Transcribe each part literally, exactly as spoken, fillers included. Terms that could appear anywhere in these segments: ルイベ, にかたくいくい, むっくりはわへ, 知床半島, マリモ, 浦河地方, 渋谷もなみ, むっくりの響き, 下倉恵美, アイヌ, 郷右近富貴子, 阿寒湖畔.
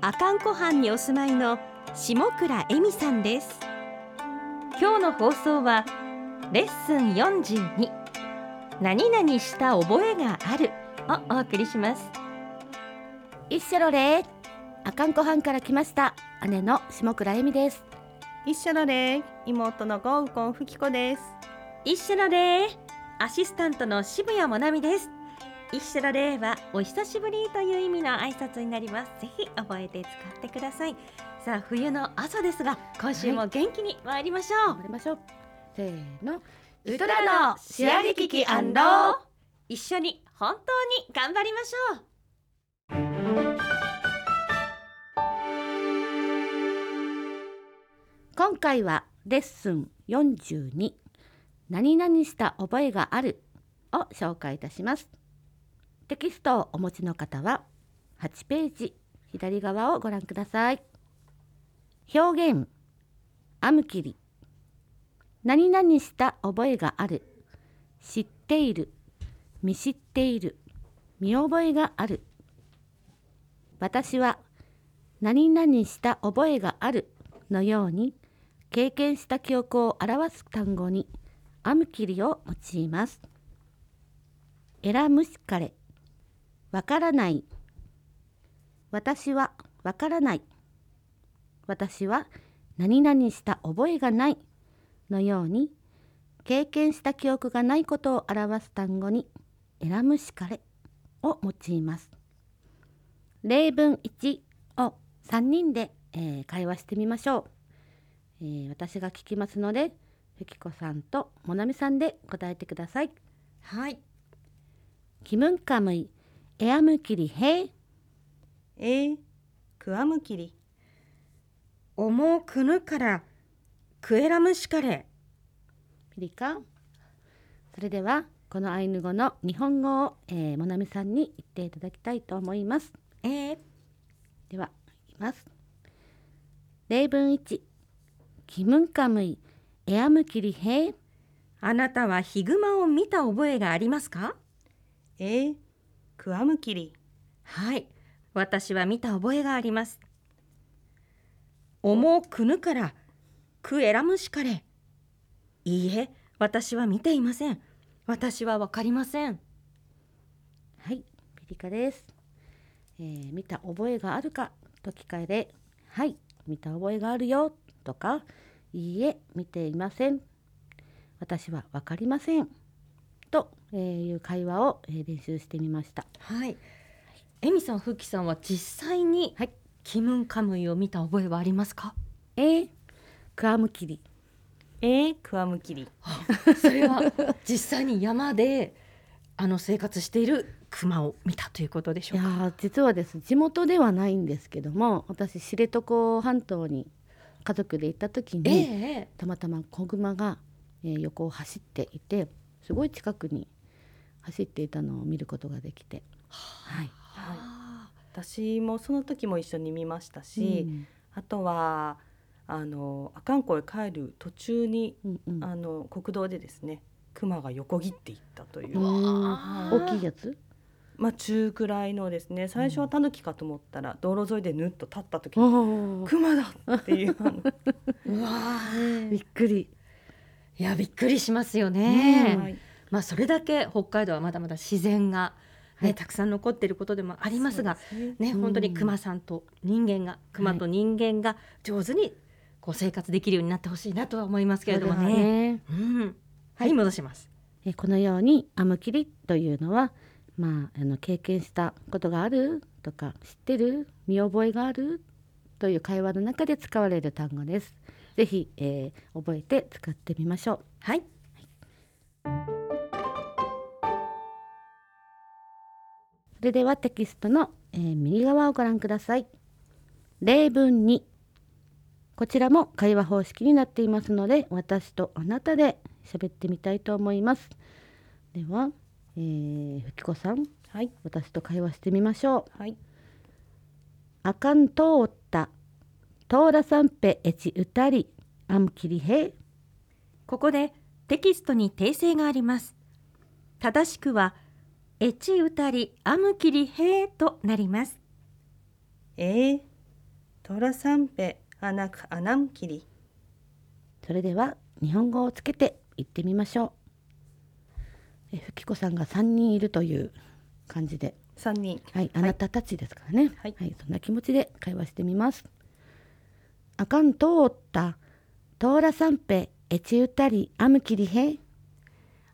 阿寒湖畔にお住まいの下倉恵美さんです。今日の放送はレッスンよんじゅうに、何々した覚えがあるをお送りします。一緒の礼、阿寒湖畔から来ました姉の下倉恵美です。一緒の礼、妹のゴウコンフキコです。一緒の礼、アシスタントの渋谷もなみです。一緒の礼はお久しぶりという意味の挨拶になります。ぜひ覚えて使ってください。さあ、冬の朝ですが、今週も元気に参りましょう。参りましょう。せーの、ウトラのシアリキキアンロー。一緒に本当に頑張りましょう。今回はレッスンよんじゅうに、何々した覚えがあるを紹介いたします。テキストをお持ちの方ははちページ左側をご覧ください。表現、アムキリ、何々した覚えがある、知っている、見知っている、見覚えがある。私は何々した覚えがあるのように、経験した記憶を表す単語にアムキリを用います。エラムシカレ、わからない。私はわからない。私は何々した覚えがないのように、経験した記憶がないことを表す単語にエラムシカレを用います。例文いちをさんにんで、えー、会話してみましょう。えー、私が聞きますので、ふきこさんともなみさんで答えてください。はい。キムンカムイエアムキリヘイエイクアムキリおもうくぬからクエラムシカレピリカ。それではこのアイヌ語の日本語を、えー、もなみさんに言っていただきたいと思います。えー、では言います。例文いち、キムンカムイエアムキリヘイ、あなたはヒグマを見た覚えがありますか？えー、クアムキリ、はい、私は見た覚えがあります。おもうくぬからくえらむしかれ、いいえ、私は見ていません。私はわかりません。はい、ピリカです。えー、見た覚えがあるかと聞かれ、はい、見た覚えがあるよとか、いいえ、見ていません、私はわかりませんという会話を練習してみました。はい、えみさん、ふきさんは実際にキムンカムイを見た覚えはありますか？えー、クアムキリ、えー、クアムキリそれは実際に山であの生活しているクマを見たということでしょうか？いや、実はです、地元ではないんですけども、私知床半島に家族で行った時に、えー、たまたま子グマが横を走っていて、すごい近くに走っていたのを見ることができて、はいはい、私もその時も一緒に見ましたし、うん、あとはあの阿寒湖へ帰る途中に、うんうん、あの国道でですね、クマが横切っていったという、大きいやつ、まあ、中くらいのですね、最初はタヌキかと思ったら、うん、道路沿いでぬっと立った時にクマだっていううわー、びっくり、いや、びっくりしますよね。はい、まあ、それだけ北海道はまだまだ自然が、ね、はい、たくさん残っていることでもありますが、すね、ね、うん、本当にクマさんと人間がクマと人間が上手にこう生活できるようになってほしいなとは思いますけれども ね, ね、うん、はい、戻します。えこのようにアムキリというのは、まあ、あの経験したことがあるとか、知ってる、見覚えがあるという会話の中で使われる単語です。ぜひ、えー、覚えて使ってみましょう。はい、はい、それではテキストの、えー、右側をご覧ください。例文に、こちらも会話方式になっていますので、私とあなたで喋ってみたいと思います。では、えー、ふきこさん、はい、私と会話してみましょう。はい、あかんとおった、とおらさんぺえちうたり、あむきりへ。ここでテキストに訂正があります。正しくは、えちうたり、あむきりへとなります。えー、とおらさんぺアナクアナムキリ。それでは日本語をつけて言ってみましょう。ふきこさんがさんにんいるという感じでさんにん、はい、あなたたちですからね、はいはい、そんな気持ちで会話してみます。あかんとおったとおらさんぺえちうたりあむきりへ。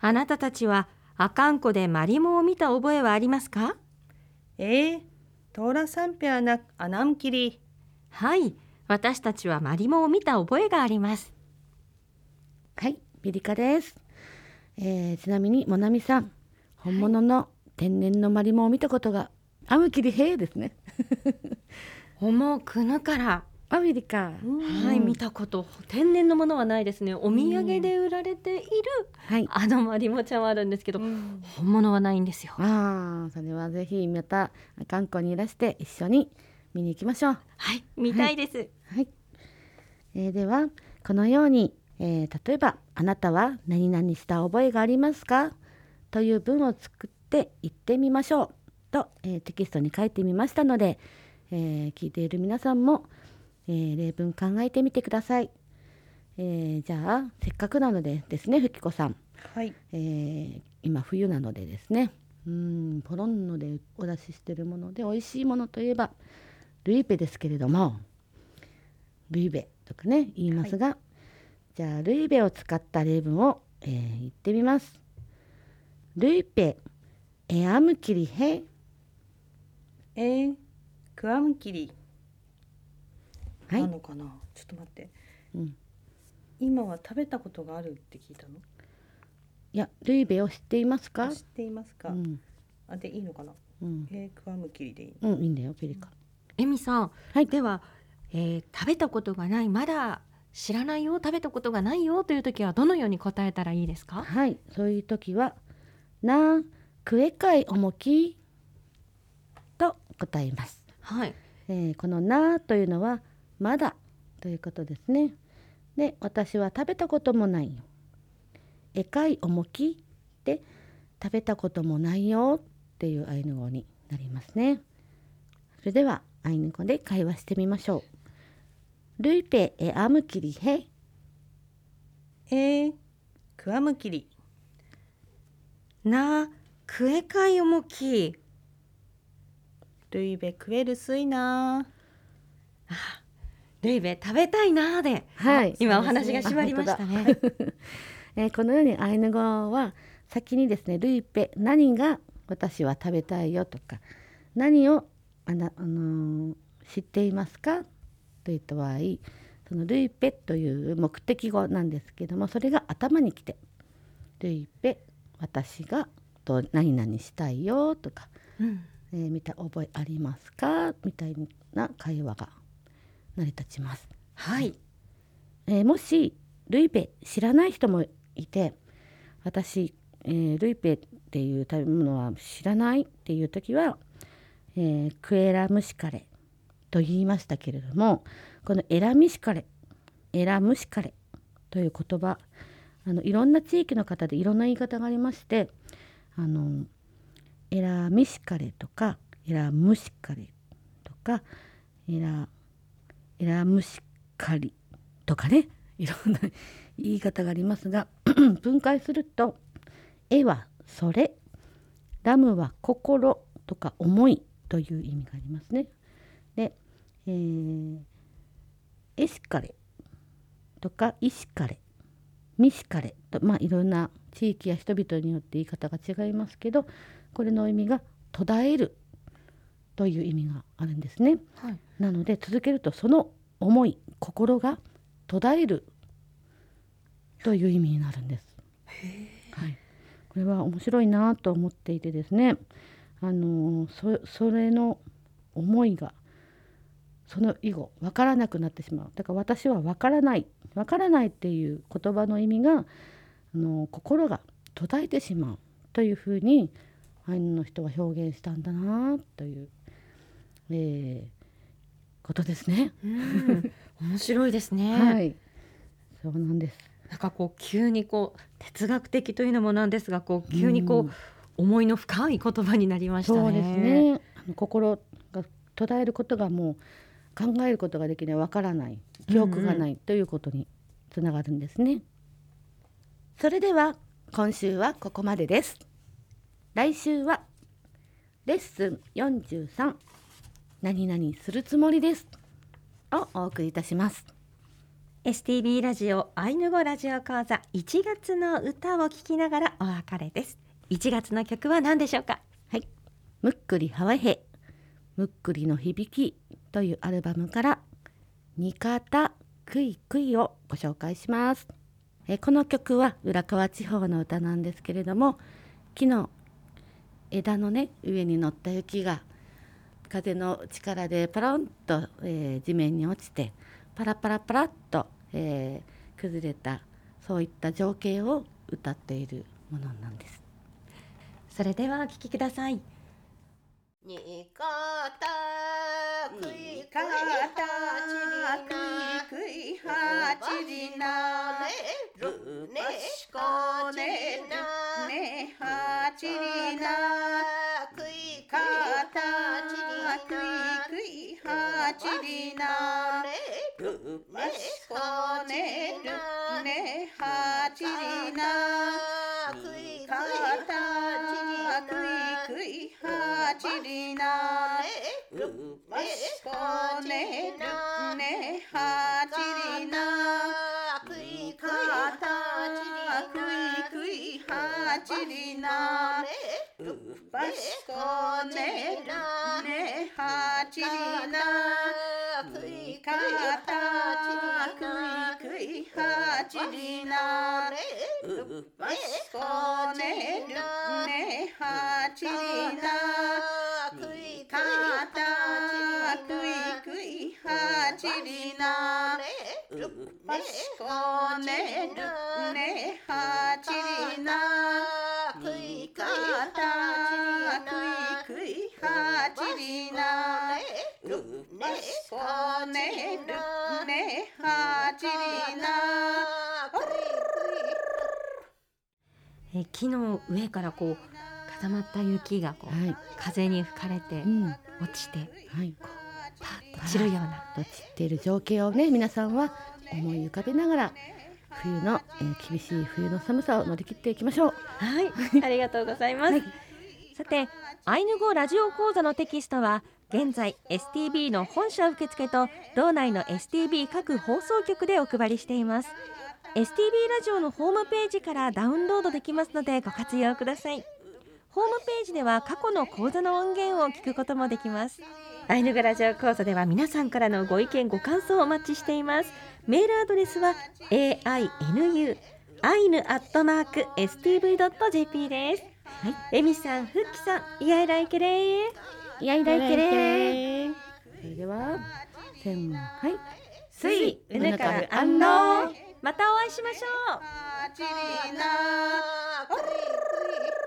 あなたたちはあかんこでマリモを見た覚えはありますか？えー、とおらさんぺアナアナムキリ。はい、私たちはマリモを見た覚えがあります。はい、ビリカです。えー、ちなみにモナミさん、本物の天然のマリモを見たことがアムキリヘイですね。ホモクヌからアメリカ、はい、見たこと天然のものはないですね。お土産で売られている、はい、あのマリモちゃんはあるんですけど、本物はないんですよ。ああ、それはぜひまた韓国にいらして一緒に見に行きましょう。はい、見たいです。はいはい、えー、ではこのように、えー、例えばあなたは何々した覚えがありますかという文を作って言ってみましょうと、えー、テキストに書いてみましたので、えー、聞いている皆さんも、えー、例文考えてみてください。えー、じゃあせっかくなのでですね、ふきこさん、はい、えー、今冬なのでですね、うーんポロンのでお出ししているもので美味しいものといえばルイベですけれども、ルイベとかね言いますが、はい、じゃあルイベを使った例文を、えー、言ってみます。ルイベエアムキリヘエクアムキリ。はい、なのかな、ちょっと待って、うん、今は食べたことがあるって聞いたの？いや、ルイベを知っていますか？知っていますか、うん、あでいいのかな、うん、エクアムキリでいい、うん、いいんだよピリカ、うん、えみさん、はい、では、えー、食べたことがない、まだ知らないよ、食べたことがないよという時はどのように答えたらいいですか？はい、そういう時はなくえかいおもきと答えます。はい、えー、このなというのはまだということですね。で、私は食べたこともないよ、えかいおもきで食べたこともないよっていうアイヌ語になりますね。それではアイヌ語で会話してみましょう。ルイペエアムキリヘエクアムキリなクエカイオモキルイベクエルスイナあルイベ食べたいなで、はい、今お話が締まりましたね。はいえー、このようにアイヌ語は先にですね、ルイペ何が私は食べたいよとか何をあのあのー、知っていますかといった場合、そのルイペという目的語なんですけども、それが頭にきてルイペ私がと何々したいよとか、うん、えー、見た覚えありますかみたいな会話が成り立ちます。はい、えー、もしルイペ知らない人もいて、私、えー、ルイペっていう食べ物は知らないっていう時はえー、クエラムシカレと言いましたけれども、このエラミシカレエラムシカレという言葉、あのいろんな地域の方でいろんな言い方がありまして、あのエラミシカレとかエラムシカレとかエラエラムシカリとかね、いろんな言い方がありますが分解すると、エはそれ、ラムは心とか思いという意味がありますね。で、えー、エシカレとかイシカレ、ミシカレと、まあ、いろんな地域や人々によって言い方が違いますけど、これの意味が途絶えるという意味があるんですね。はい、なので続けるとその思い、心が途絶えるという意味になるんです。へー、はい、これは面白いなと思っていてですね、あのー、そ, それの思いがその以後分からなくなってしまう。だから私は分からない分からないっていう言葉の意味が、あの心が途絶えてしまうというふうにアイヌの人は表現したんだなという、えー、ことですね。うん面白いですね。はい、そうなんです。なんかこう急にこう哲学的というのもなんですが、こう急にこう、うん、思いの深い言葉になりましたね。そうですね。あの心が途絶えることがもう考えることができない、わからない、記憶がないということにつながるんですね。うんうん、それでは今週はここまでです。来週はレッスンよんじゅうさん、何々するつもりですをお送りいたします。エスティービー ラジオアイヌ語ラジオ講座、いちがつの歌を聴きながらお別れです。いちがつの曲は何でしょうか。はい、むっくりはわへ、むっくりの響きというアルバムからにかたくいくいをご紹介します。えこの曲は浦河地方の歌なんですけれども、木の枝のね上に乗った雪が風の力でパロンと、えー、地面に落ちてパラパラパラっと、えー、崩れた、そういった情景を歌っているものなんです。それではお聴きください。にかたくいかたくいはちりなるねしこねなねはちりなくいかたくいはちりなるねしこねるねはちりなくいかたくいはちりなるねしこねるねはちりなくいかたくいはちりなるねしこねるねはちりなくいかたくいはちりなるねしこねるねはちりなくいかたくいくいはちりなるねしこねるねはちりなくいかたくいくいはちりなるねしこねるねはちりな。木の上からこう固まった雪がこう、はい、風に吹かれて、うん、落ちて、はい、こうパーッと散るような落ちている情景をね、皆さんは思い浮かべながら冬の、えー、厳しい冬の寒さを乗り切っていきましょう。はいありがとうございます、はい、さてアイヌ語ラジオ講座のテキストは現在 エスティービー の本社受付と道内の エスティービー 各放送局でお配りしています。 エスティービー ラジオのホームページからダウンロードできますのでご活用ください。ホームページでは過去の講座の音源を聞くこともできます。アイヌ語ラジオ講座では皆さんからのご意見ご感想をお待ちしています。メールアドレスは エーアイエヌユーアイエヌアットマークエスティーブイドットジェーピー です、はい、えみさん、ふっきさん、イヤイライケレーイヤイライケレー。それではせん、はい、すいうぬかるあんろう、またお会いしましょう。